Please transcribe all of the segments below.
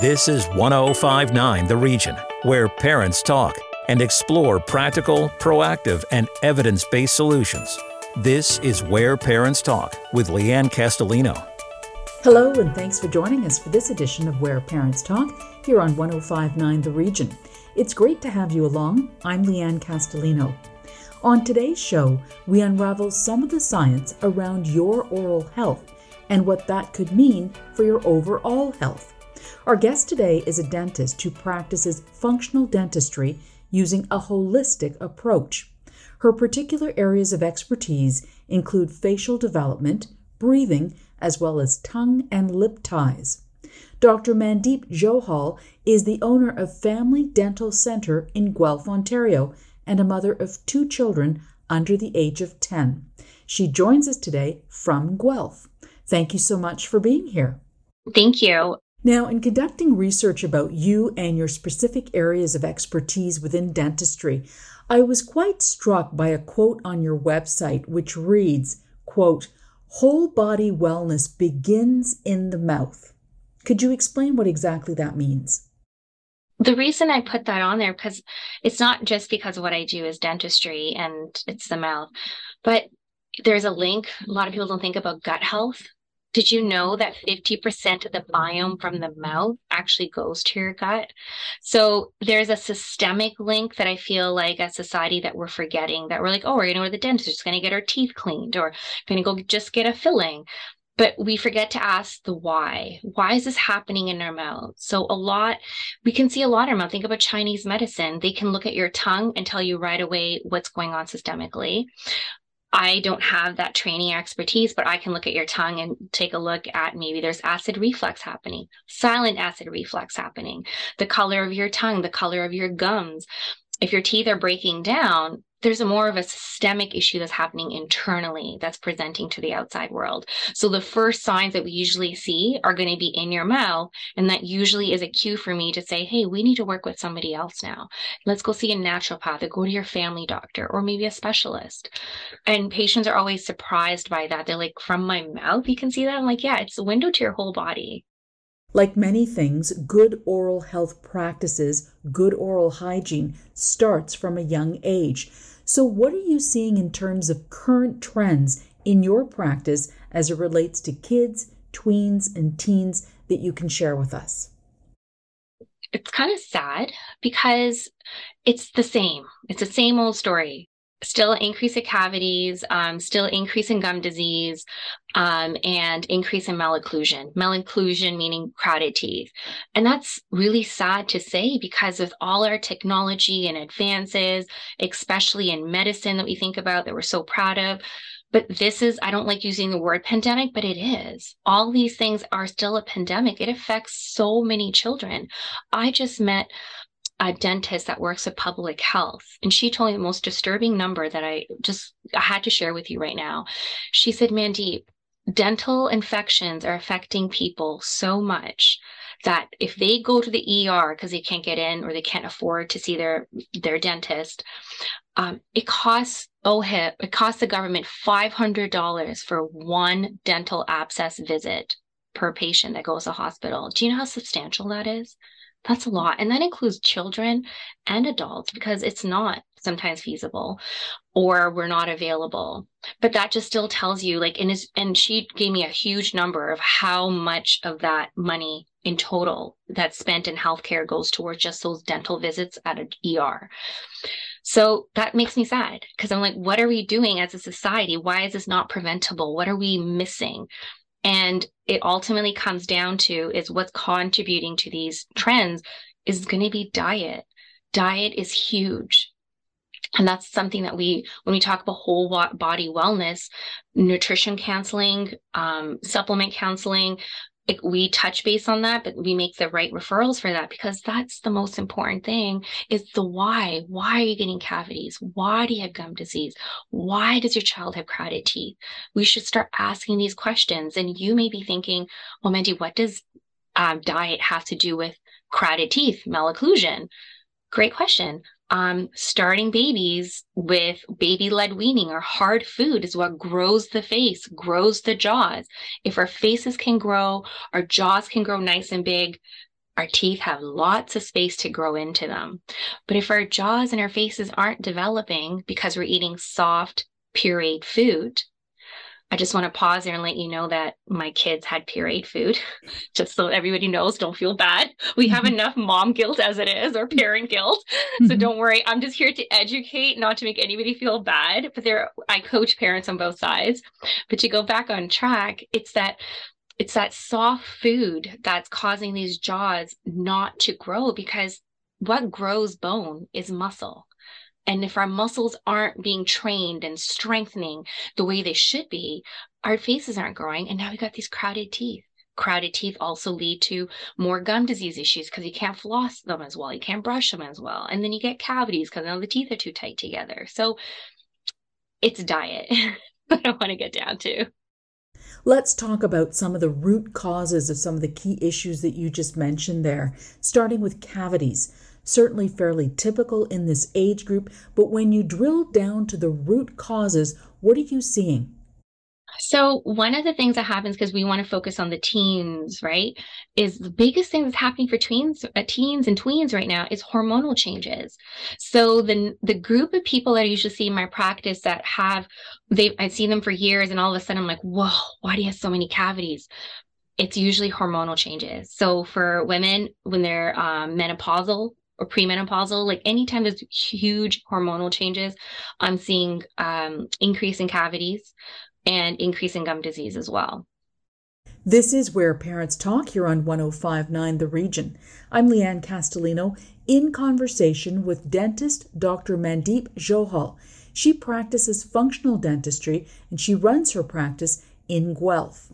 This is 1059 The Region, where parents talk and explore practical, proactive, and evidence-based solutions. This is Where Parents Talk with Leanne Castellino. Hello, and thanks for joining us for this edition of Where Parents Talk here on 1059 The Region. It's great to have you along. I'm Leanne Castellino. On today's show, we unravel some of the science around your oral health and what that could mean for your overall health. Our guest today is a dentist who practices functional dentistry using a holistic approach. Her particular areas of expertise include facial development, breathing, as well as tongue and lip ties. Dr. Mandeep Johal is the owner of Family Dental Center in Guelph, Ontario, and a mother of two children under the age of 10. She joins us today from Guelph. Thank you so much for being here. Thank you. Now, in conducting research about you and your specific areas of expertise within dentistry, I was quite struck by a quote on your website, which reads, quote, "Whole body wellness begins in the mouth." Could you explain what exactly that means? The reason I put that on there, because it's not just because what I do is dentistry and it's the mouth, but there's a link. A lot of people don't think about gut health. Did you know that 50% of the biome from the mouth actually goes to your gut? So there's a systemic link that I feel like a society that we're forgetting, that we're like, oh, we're going to go to the dentist, just going to get our teeth cleaned, or going to go just get a filling. But we forget to ask the why. Why is this happening in our mouth? So we can see a lot in our mouth. Think about Chinese medicine. They can look at your tongue and tell you right away what's going on systemically. I don't have that training expertise, but I can look at your tongue and take a look at maybe there's acid reflux happening, silent acid reflux happening, the color of your tongue, the color of your gums. If your teeth are breaking down, there's more of a systemic issue that's happening internally that's presenting to the outside world. So the first signs that we usually see are going to be in your mouth. And that usually is a cue for me to say, hey, we need to work with somebody else now. Let's go see a naturopath or go to your family doctor or maybe a specialist. And patients are always surprised by that. They're like, from my mouth, you can see that? I'm like, yeah, it's a window to your whole body. Like many things, good oral health practices, good oral hygiene starts from a young age. So what are you seeing in terms of current trends in your practice as it relates to kids, tweens, and teens that you can share with us? It's kind of sad because it's the same. It's the same old story. Still increase in cavities, still increase in gum disease, and increase in malocclusion. Malocclusion meaning crowded teeth. And that's really sad to say because with all our technology and advances, especially in medicine that we think about that we're so proud of, but this is, I don't like using the word pandemic, but it is. All these things are still a pandemic. It affects so many children. I just met a dentist that works with public health. And she told me the most disturbing number that I had to share with you right now. She said, Mandeep, dental infections are affecting people so much that if they go to the ER because they can't get in or they can't afford to see their dentist, it costs OHIP, it costs the government $500 for one dental abscess visit per patient that goes to hospital. Do you know how substantial that is? That's a lot. And that includes children and adults because it's not sometimes feasible or we're not available. But that just still tells you like, and she gave me a huge number of how much of that money in total that's spent in healthcare goes towards just those dental visits at an ER. So that makes me sad because I'm like, what are we doing as a society? Why is this not preventable? What are we missing? And it ultimately comes down to is what's contributing to these trends is going to be diet. Diet is huge. And that's something that when we talk about whole body wellness, nutrition counseling, supplement counseling, we touch base on that, but we make the right referrals for that because that's the most important thing is the why. Why are you getting cavities? Why do you have gum disease? Why does your child have crowded teeth? We should start asking these questions. And you may be thinking, well, Mandeep, what does diet have to do with crowded teeth, malocclusion? Great question. Starting babies with baby-led weaning or hard food is what grows the face, grows the jaws. If our faces can grow, our jaws can grow nice and big, Our teeth have lots of space to grow into them. But if our jaws and our faces aren't developing because we're eating soft, pureed food, I just want to pause there and let you know that my kids had pureed food. Just so everybody knows, don't feel bad. We have enough mom guilt as it is, or parent guilt. So don't worry. I'm just here to educate, not to make anybody feel bad. But I coach parents on both sides. But to go back on track, it's that soft food that's causing these jaws not to grow, because what grows bone is muscle. And if our muscles aren't being trained and strengthening the way they should be, our faces aren't growing. And now we've got these crowded teeth. Crowded teeth also lead to more gum disease issues because you can't floss them as well. You can't brush them as well. And then you get cavities because now the teeth are too tight together. So it's diet. I don't want to get down to. Let's talk about some of the root causes of some of the key issues that you just mentioned there, starting with cavities. Certainly fairly typical in this age group, but when you drill down to the root causes, what are you seeing? So one of the things that happens, because we want to focus on the teens, right, is the biggest thing that's happening for teens and tweens right now is hormonal changes. So the group of people that I usually see in my practice that I've seen them for years, and all of a sudden I'm like, whoa, why do you have so many cavities? It's usually hormonal changes. So for women, when they're menopausal or premenopausal, like anytime there's huge hormonal changes, I'm seeing increase in cavities and increase in gum disease as well. This is Where Parents Talk here on 105.9 The Region. I'm Leanne Castellino in conversation with dentist Dr. Mandeep Johal. She practices functional dentistry and she runs her practice in Guelph.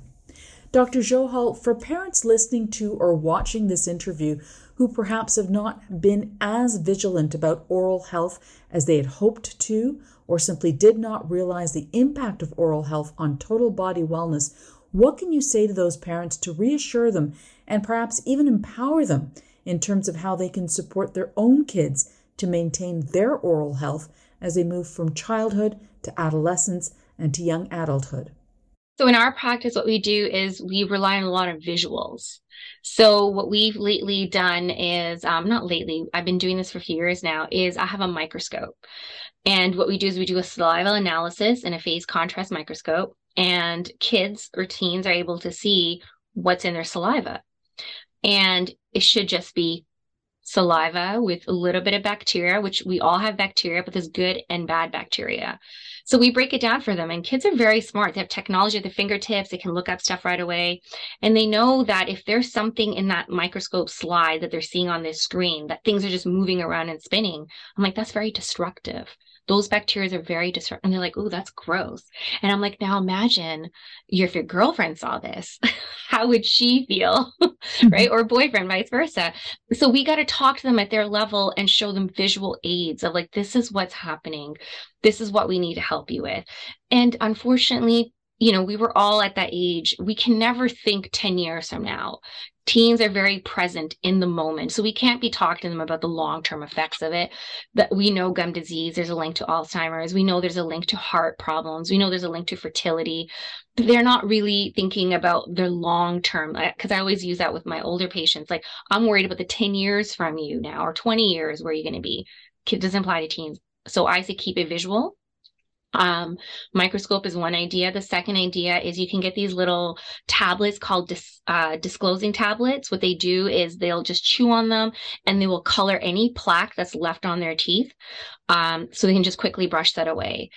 Dr. Johal, for parents listening to or watching this interview who perhaps have not been as vigilant about oral health as they had hoped to, or simply did not realize the impact of oral health on total body wellness, what can you say to those parents to reassure them and perhaps even empower them in terms of how they can support their own kids to maintain their oral health as they move from childhood to adolescence and to young adulthood? So in our practice, what we do is we rely on a lot of visuals. So what we've lately done is, not lately, I've been doing this for a few years now, is I have a microscope. And what we do is we do a saliva analysis and a phase contrast microscope, and kids or teens are able to see what's in their saliva. And it should just be saliva with a little bit of bacteria, which we all have bacteria, but there's good and bad bacteria. So we break it down for them, and kids are very smart. They have technology at their fingertips. They can look up stuff right away. And they know that if there's something in that microscope slide that they're seeing on this screen, that things are just moving around and spinning, I'm like, that's very destructive. Those bacteria are very destructive. And they're like, oh, that's gross. And I'm like, now imagine if your girlfriend saw this, how would she feel, right? Or boyfriend, vice versa. So we got to talk to them at their level and show them visual aids of like, this is what's happening. This is what we need to help you with. And unfortunately, we were all at that age. We can never think 10 years from now. Teens are very present in the moment. So we can't be talking to them about the long-term effects of it. That we know gum disease, there's a link to Alzheimer's. We know there's a link to heart problems. We know there's a link to fertility. But they're not really thinking about their long-term, because I always use that with my older patients. Like, I'm worried about the 10 years from you now, or 20 years, where you're going to be. It doesn't apply to teens. So I say keep it visual. Microscope is one idea. The second idea is you can get these little tablets called disclosing tablets. What they do is they'll just chew on them and they will color any plaque that's left on their teeth. So they can just quickly brush that away.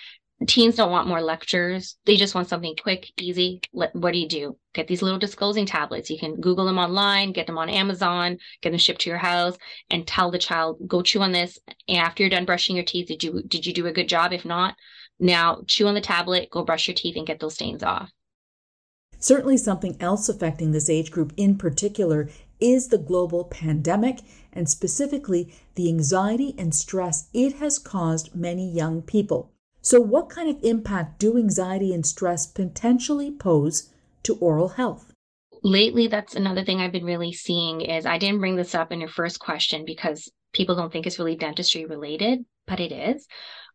Teens don't want more lectures. They just want something quick, easy. What do? Get these little disclosing tablets. You can Google them online, get them on Amazon, get them shipped to your house, and tell the child, go chew on this. And after you're done brushing your teeth, did you do a good job? If not, now chew on the tablet, go brush your teeth and get those stains off. Certainly something else affecting this age group in particular is the global pandemic, and specifically the anxiety and stress it has caused many young people. So what kind of impact do anxiety and stress potentially pose to oral health? Lately, that's another thing I've been really seeing is, I didn't bring this up in your first question because people don't think it's really dentistry related, but it is.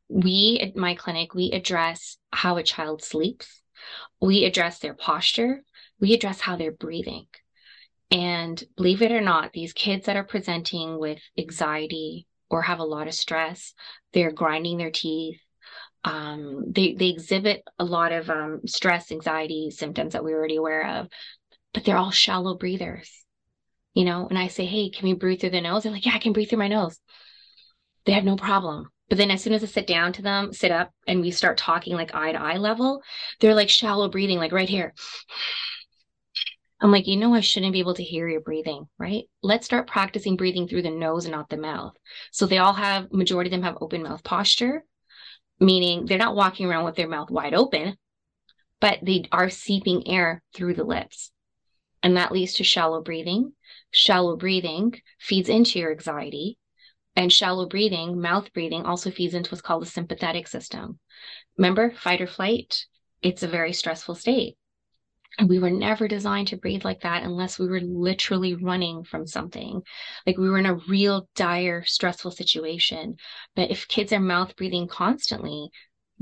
We, at my clinic, we address how a child sleeps. We address their posture. We address how they're breathing. And believe it or not, these kids that are presenting with anxiety or have a lot of stress, they're grinding their teeth. They exhibit a lot of stress, anxiety symptoms that we're already aware of, but they're all shallow breathers, you know? And I say, hey, can we breathe through the nose? They're like, yeah, I can breathe through my nose. They have no problem. But then as soon as I sit up and we start talking like eye to eye level, they're like shallow breathing, like right here. I'm like, you know, I shouldn't be able to hear your breathing, right? Let's start practicing breathing through the nose and not the mouth. So they all have, majority of them have open mouth posture, meaning they're not walking around with their mouth wide open, but they are seeping air through the lips. And that leads to shallow breathing. Shallow breathing feeds into your anxiety, and shallow breathing, mouth breathing, also feeds into what's called the sympathetic system. Remember, fight or flight, it's a very stressful state. And we were never designed to breathe like that unless we were literally running from something. Like we were in a real dire, stressful situation. But if kids are mouth breathing constantly,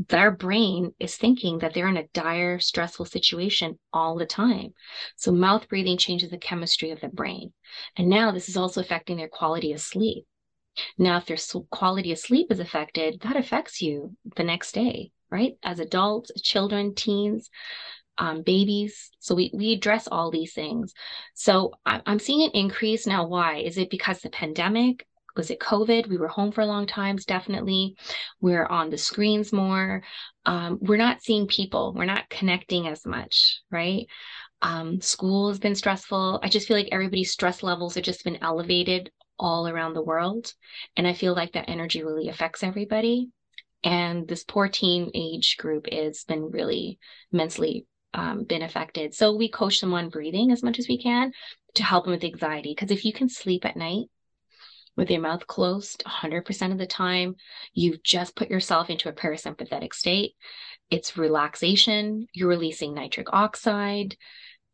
their brain is thinking that they're in a dire, stressful situation all the time. So mouth breathing changes the chemistry of the brain. And now this is also affecting their quality of sleep. Now, if their quality of sleep is affected, that affects you the next day, right? As adults, children, teens, babies. So we address all these things. So I'm seeing an increase now. Why? Is it because the pandemic? Was it COVID? We were home for a long time. Definitely. We're on the screens more. We're not seeing people. We're not connecting as much, right? School has been stressful. I just feel like everybody's stress levels have just been elevated all around the world. And I feel like that energy really affects everybody. And this poor teen age group has been really immensely been affected. So we coach them on breathing as much as we can to help them with anxiety. Because if you can sleep at night with your mouth closed 100% of the time, you've just put yourself into a parasympathetic state. It's relaxation. You're releasing nitric oxide.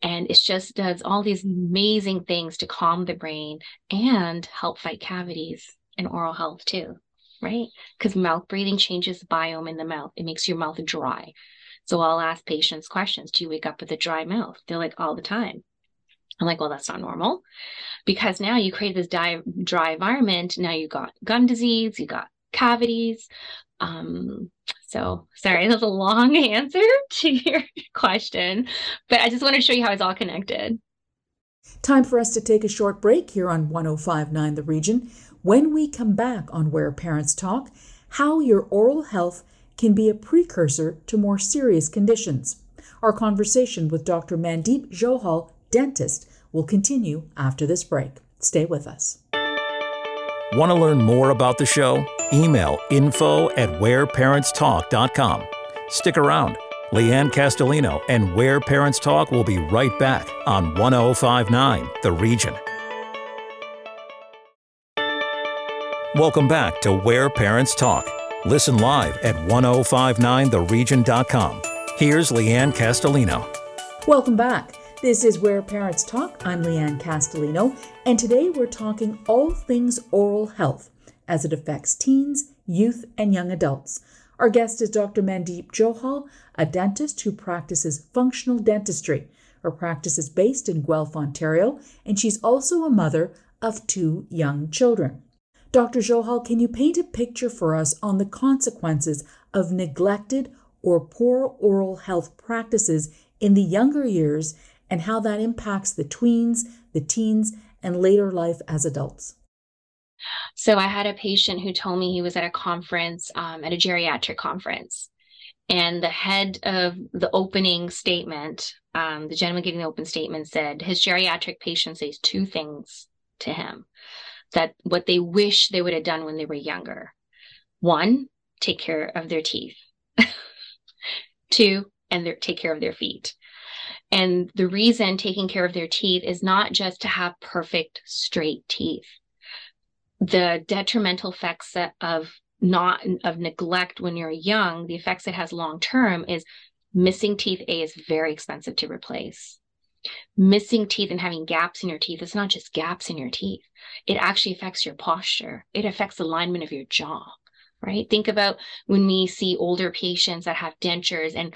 And it just does all these amazing things to calm the brain and help fight cavities and oral health too, right? Because mouth breathing changes the biome in the mouth. It makes your mouth dry. So I'll ask patients questions. Do you wake up with a dry mouth? They're like, all the time. I'm like, well, that's not normal, because now you create this dry environment. Now you got gum disease, you got cavities. So sorry, that's a long answer to your question, but I just wanted to show you how it's all connected. Time for us to take a short break here on 105.9 The Region. When we come back on Where Parents Talk, how your oral health can be a precursor to more serious conditions. Our conversation with Dr. Mandeep Johal, dentist, will continue after this break. Stay with us. Want to learn more about the show? Email info@whereparentstalk.com. Stick around. Leanne Castellino and Where Parents Talk will be right back on 105.9 The Region. Welcome back to Where Parents Talk. Listen live at 1059theregion.com. Here's Leanne Castellino. Welcome back. This is Where Parents Talk. I'm Leanne Castellino, and today we're talking all things oral health as it affects teens, youth, and young adults. Our guest is Dr. Mandeep Johal, a dentist who practices functional dentistry. Her practice is based in Guelph, Ontario, and she's also a mother of 2 young children. Dr. Johal, can you paint a picture for us on the consequences of neglected or poor oral health practices in the younger years and how that impacts the tweens, the teens, and later life as adults? So I had a patient who told me he was at a conference, at a geriatric conference, and the head of the opening statement, the gentleman giving the open statement, said his geriatric patient says 2 things to him. That what they wish they would have done when they were younger. 1, take care of their teeth. 2, take care of their feet. And the reason taking care of their teeth is not just to have perfect straight teeth. The detrimental effects of neglect when you're young, the effects it has long term is missing teeth. Is very expensive to replace. Missing teeth and having gaps in your teeth, it's not just gaps in your teeth. It actually affects your posture. It affects the alignment of your jaw, right? Think about when we see older patients that have dentures and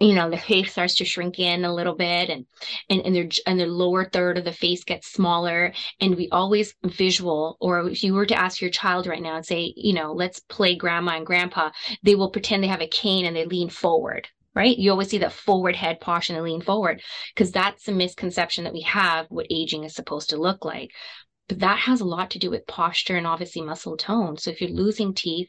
you know, the face starts to shrink in a little bit, and their lower third of the face gets smaller. And we always visual, or if you were to ask your child right now and say, you know, let's play grandma and grandpa, they will pretend they have a cane and they lean forward, right? You always see that forward head posture and lean forward, because that's the misconception that we have what aging is supposed to look like. But that has a lot to do with posture and obviously muscle tone. So if you're losing teeth,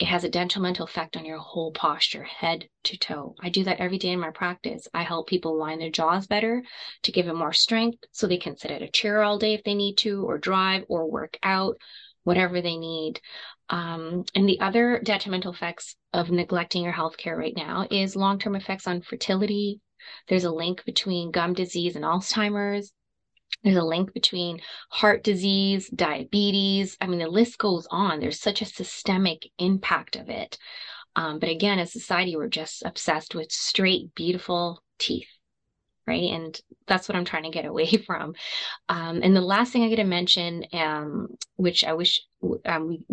it has a detrimental effect on your whole posture, head to toe. I do that every day in my practice. I help people line their jaws better to give them more strength so they can sit at a chair all day if they need to, or drive or work out, whatever they need. And the other detrimental effects of neglecting your healthcare right now is long-term effects on fertility. There's a link between gum disease and Alzheimer's. There's a link between heart disease, diabetes. I mean, the list goes on. There's such a systemic impact of it. But again, as society, we're just obsessed with straight, beautiful teeth, right? And that's what I'm trying to get away from. And the last thing I get to mention, which I wish we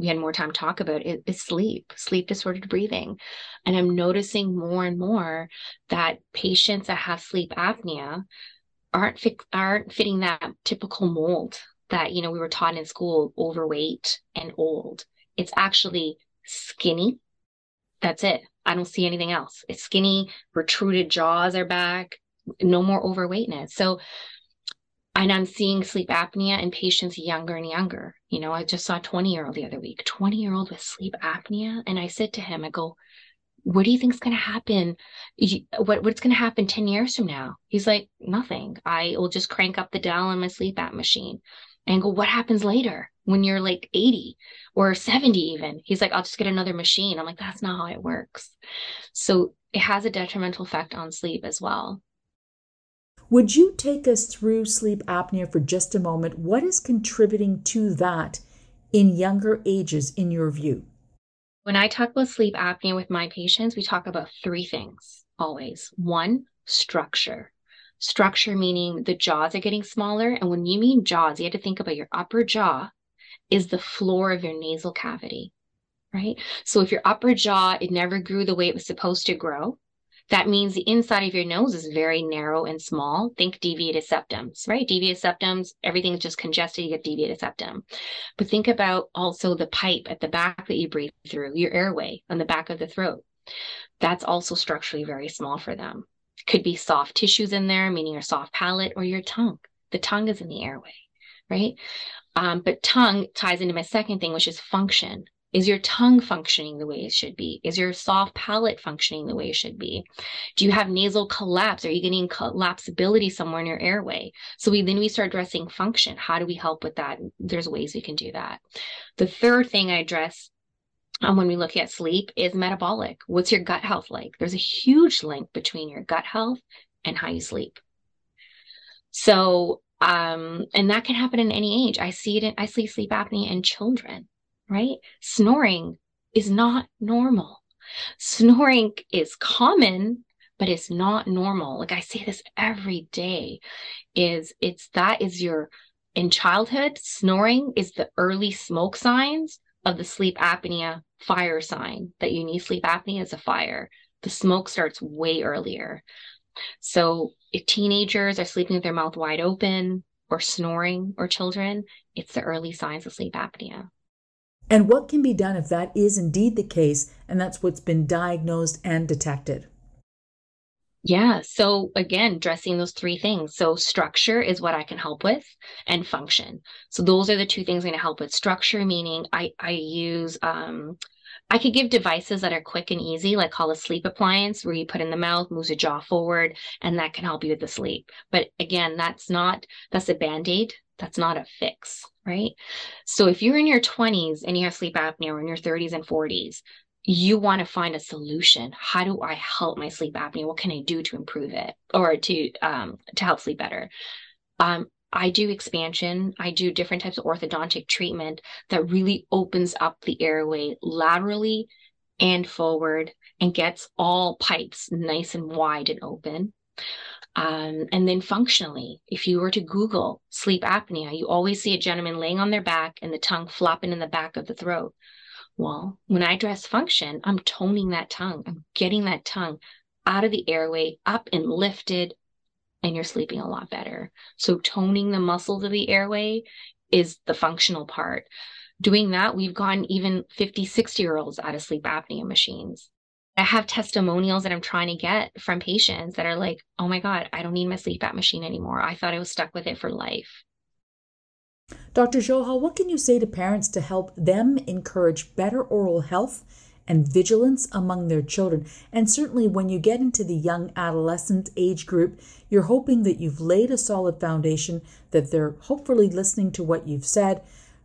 had more time to talk about, is sleep disordered breathing. And I'm noticing more and more that patients that have sleep apnea aren't fitting that typical mold that, you know, we were taught in school, overweight and old. It's actually skinny. That's it. I don't see anything else. It's skinny, protruded jaws are back, no more overweightness. So, and I'm seeing sleep apnea in patients younger and younger. You know, I just saw a 20-year-old the other week, 20-year-old with sleep apnea. And I said to him, I go, what do you think is going to happen? What's going to happen 10 years from now? He's like, nothing. I will just crank up the dial on my sleep app machine. And go, what happens later when you're like 80 or 70 even? He's like, I'll just get another machine. I'm like, that's not how it works. So it has a detrimental effect on sleep as well. Would you take us through sleep apnea for just a moment? What is contributing to that in younger ages, in your view? When I talk about sleep apnea with my patients, we talk about three things always. One, structure. Structure meaning the jaws are getting smaller. And when you mean jaws, you have to think about your upper jaw is the floor of your nasal cavity, right? So if your upper jaw, it never grew the way it was supposed to grow, that means the inside of your nose is very narrow and small. Think deviated septums, right? Deviated septums, everything's just congested, you get deviated septum. But think about also the pipe at the back that you breathe through, your airway on the back of the throat. That's also structurally very small for them. Could be soft tissues in there, meaning your soft palate or your tongue. The tongue is in the airway, right? But tongue ties into my second thing, which is function. Is your tongue functioning the way it should be? Is your soft palate functioning the way it should be? Do you have nasal collapse? Are you getting collapsibility somewhere in your airway? So then we start addressing function. How do we help with that? There's ways we can do that. The third thing I address when we look at sleep is metabolic. What's your gut health like? There's a huge link between your gut health and how you sleep. So, and that can happen in any age. I see sleep apnea in children. Right? Snoring is not normal. Snoring is common, but it's not normal. Like I say this every day, in childhood, snoring is the early smoke signs of the sleep apnea fire sign that you need sleep apnea as a fire. The smoke starts way earlier. So if teenagers are sleeping with their mouth wide open or snoring, or children, it's the early signs of sleep apnea. And what can be done if that is indeed the case, and that's what's been diagnosed and detected? Yeah, so again, addressing those three things. So structure is what I can help with, and function. So those are the two things I'm going to help with. Structure, meaning I could give devices that are quick and easy, like call a sleep appliance, where you put in the mouth, moves the jaw forward, and that can help you with the sleep. But again, that's a Band-Aid. That's not a fix, right? So if you're in your 20s and you have sleep apnea, or in your 30s and 40s, you want to find a solution. How do I help my sleep apnea? What can I do to improve it or to help sleep better? I do expansion. I do different types of orthodontic treatment that really opens up the airway laterally and forward and gets all pipes nice and wide and open. And then functionally, if you were to Google sleep apnea, you always see a gentleman laying on their back and the tongue flopping in the back of the throat. Well, when I address function, I'm toning that tongue. I'm getting that tongue out of the airway, up and lifted, and you're sleeping a lot better. So toning the muscles of the airway is the functional part. Doing that, we've gotten even 50, 60-year-olds out of sleep apnea machines. I have testimonials that I'm trying to get from patients that are like, oh my God, I don't need my sleep apnea machine anymore. I thought I was stuck with it for life. Dr. Johal, what can you say to parents to help them encourage better oral health and vigilance among their children? And certainly when you get into the young adolescent age group, you're hoping that you've laid a solid foundation, that they're hopefully listening to what you've said.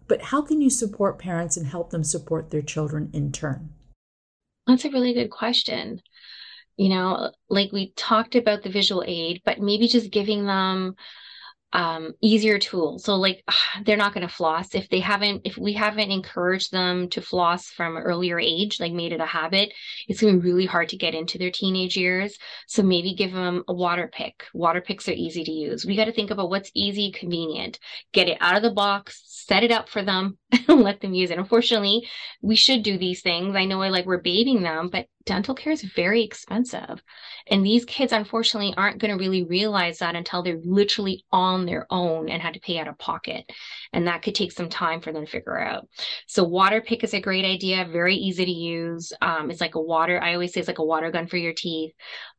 But how can you support parents and help them support their children in turn? That's a really good question. You know, like we talked about the visual aid, but maybe just giving them easier tools. So like they're not going to floss if we haven't encouraged them to floss from an earlier age, like made it a habit, it's going to be really hard to get into their teenage years. So maybe give them a water pick. Water picks are easy to use. We got to think about what's easy, convenient, get it out of the box, set it up for them and let them use it. Unfortunately, we should do these things. I know we're babying them, but dental care is very expensive. And these kids, unfortunately, aren't going to really realize that until they're literally on their own and had to pay out of pocket. And that could take some time for them to figure out. So water pick is a great idea, very easy to use. It's like a water, I always say it's like a water gun for your teeth.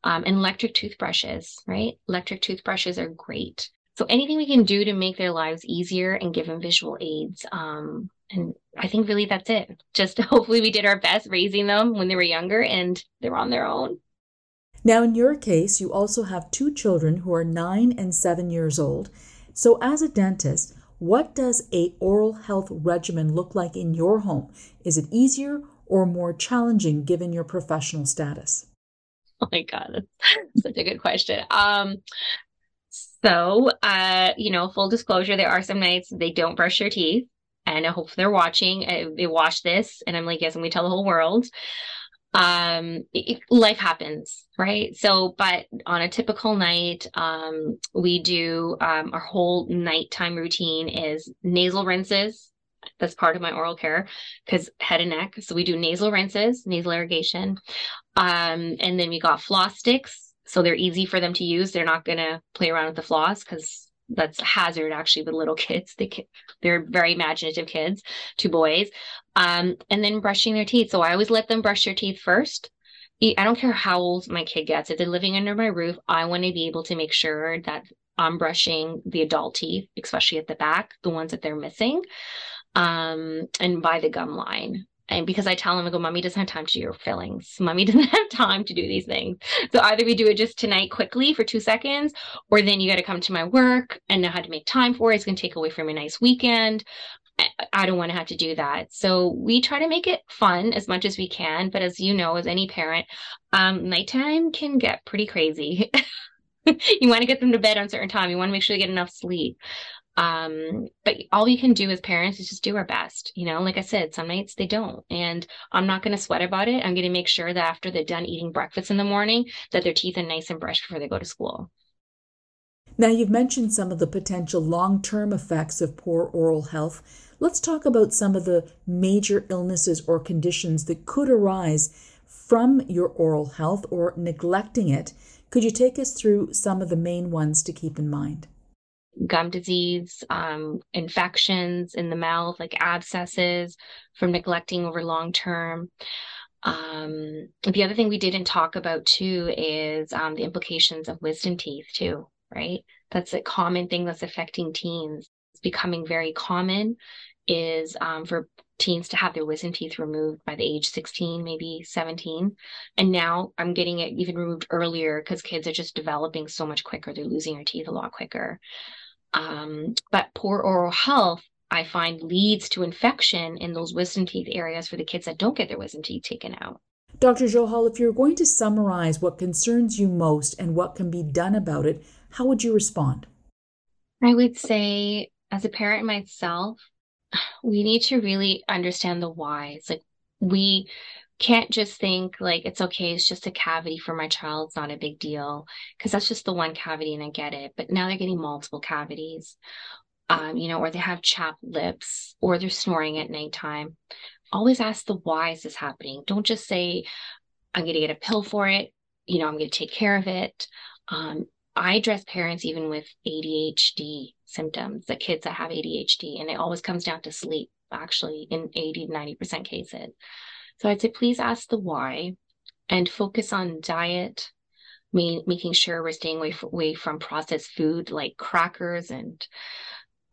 And electric toothbrushes, right? Electric toothbrushes are great. So anything we can do to make their lives easier and give them visual aids. And I think really that's it. Just hopefully we did our best raising them when they were younger and they're on their own. Now, in your case, you also have two children who are 9 and 7 years old. So as a dentist, what does an oral health regimen look like in your home? Is it easier or more challenging given your professional status? Oh my God, that's such a good question. So, full disclosure, there are some nights they don't brush their teeth, and I hope they're watching. They watch this, and I'm like, yes, and we tell the whole world. Life happens, right? So, but on a typical night, we do our whole nighttime routine is nasal rinses. That's part of my oral care because head and neck. So we do nasal rinses, nasal irrigation, and then we got floss sticks. So they're easy for them to use. They're not going to play around with the floss because that's a hazard actually with little kids. They're very imaginative kids, two boys, and then brushing their teeth. So I always let them brush their teeth first. I don't care how old my kid gets. If they're living under my roof, I want to be able to make sure that I'm brushing the adult teeth, especially at the back, the ones that they're missing, and by the gum line. And because I tell them, I go, mommy doesn't have time to do your fillings. Mommy doesn't have time to do these things. So either we do it just tonight quickly for 2 seconds, or then you got to come to my work and know how to make time for it. It's going to take away from a nice weekend. I don't want to have to do that. So we try to make it fun as much as we can. But as you know, as any parent, nighttime can get pretty crazy. You want to get them to bed on a certain time. You want to make sure they get enough sleep. But all we can do as parents is just do our best. You know, like I said, some nights they don't, and I'm not going to sweat about it. I'm going to make sure that after they're done eating breakfast in the morning, that their teeth are nice and brushed before they go to school. Now, you've mentioned some of the potential long-term effects of poor oral health. Let's talk about some of the major illnesses or conditions that could arise from your oral health or neglecting it. Could you take us through some of the main ones to keep in mind? Gum disease, infections in the mouth, like abscesses from neglecting over long term. The other thing we didn't talk about too is the implications of wisdom teeth too, right? That's a common thing that's affecting teens. It's becoming very common is for teens to have their wisdom teeth removed by the age 16, maybe 17. And now I'm getting it even removed earlier because kids are just developing so much quicker. They're losing their teeth a lot quicker. But poor oral health, I find, leads to infection in those wisdom teeth areas for the kids that don't get their wisdom teeth taken out. Dr. Johal, if you're going to summarize what concerns you most and what can be done about it, how would you respond? I would say, as a parent myself, we need to really understand the whys. Like, we can't just think like, it's okay, it's just a cavity for my child, it's not a big deal, because that's just the one cavity and I get it. But now they're getting multiple cavities, or they have chapped lips, or they're snoring at nighttime. Always ask the why is this happening. Don't just say, I'm going to get a pill for it. you know, I'm going to take care of it. I address parents even with ADHD symptoms, the kids that have ADHD, and it always comes down to sleep, actually, in 80 to 90% cases. So I'd say please ask the why and focus on diet, making sure we're staying away from processed food like crackers and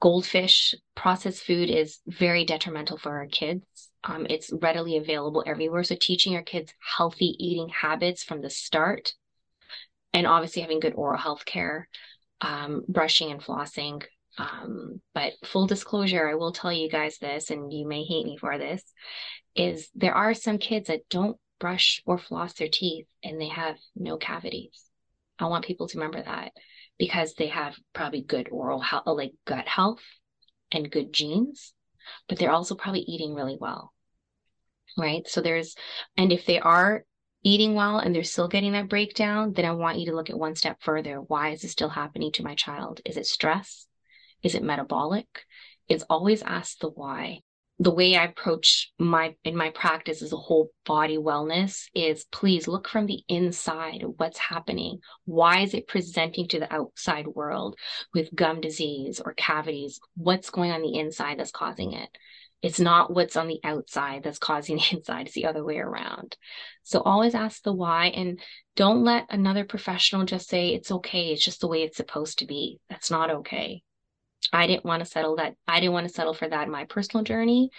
goldfish. Processed food is very detrimental for our kids. It's readily available everywhere. So teaching our kids healthy eating habits from the start, and obviously having good oral health care, brushing and flossing. But full disclosure, I will tell you guys this, and you may hate me for this, is there are some kids that don't brush or floss their teeth and they have no cavities. I want people to remember that, because they have probably good oral health, like gut health and good genes, but they're also probably eating really well, right? So there's, and if they are eating well and they're still getting that breakdown, then I want you to look at one step further. Why is this still happening to my child? Is it stress? Is it metabolic? It's always ask the why. The way I approach in my practice is a whole body wellness is please look from the inside of what's happening. Why is it presenting to the outside world with gum disease or cavities? What's going on the inside that's causing it? It's not what's on the outside that's causing the inside. It's the other way around. So always ask the why, and don't let another professional just say, it's okay, it's just the way it's supposed to be. That's not okay. I didn't want to settle that. I didn't want to settle for that in my personal journey,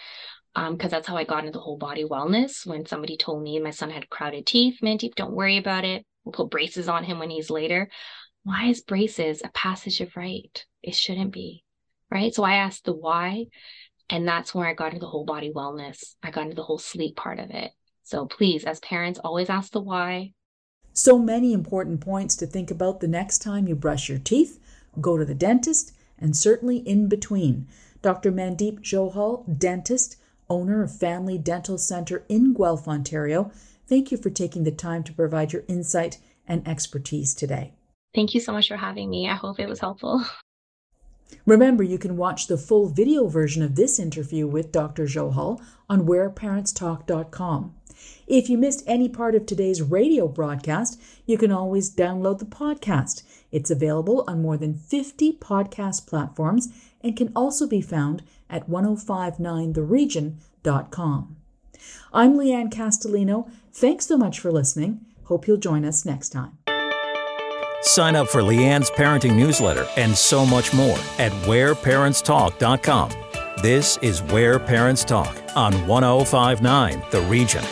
because that's how I got into whole body wellness. When somebody told me my son had crowded teeth, Mandeep, don't worry about it. We'll put braces on him when he's later. Why is braces a passage of right? It shouldn't be, right? So I asked the why, and that's where I got into the whole body wellness. I got into the whole sleep part of it. So please, as parents, always ask the why. So many important points to think about the next time you brush your teeth, go to the dentist, and certainly in between. Dr. Mandeep Johal, dentist, owner of Family Dental Center in Guelph, Ontario, thank you for taking the time to provide your insight and expertise today. Thank you so much for having me. I hope it was helpful. Remember, you can watch the full video version of this interview with Dr. Johal on whereparentstalk.com. If you missed any part of today's radio broadcast, you can always download the podcast. It's available on more than 50 podcast platforms and can also be found at 1059theregion.com. I'm Leanne Castellino. Thanks so much for listening. Hope you'll join us next time. Sign up for Leanne's parenting newsletter and so much more at whereparentstalk.com. This is Where Parents Talk on 1059 The Region.